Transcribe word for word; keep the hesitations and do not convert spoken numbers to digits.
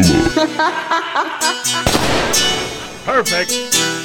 killer. Perfect.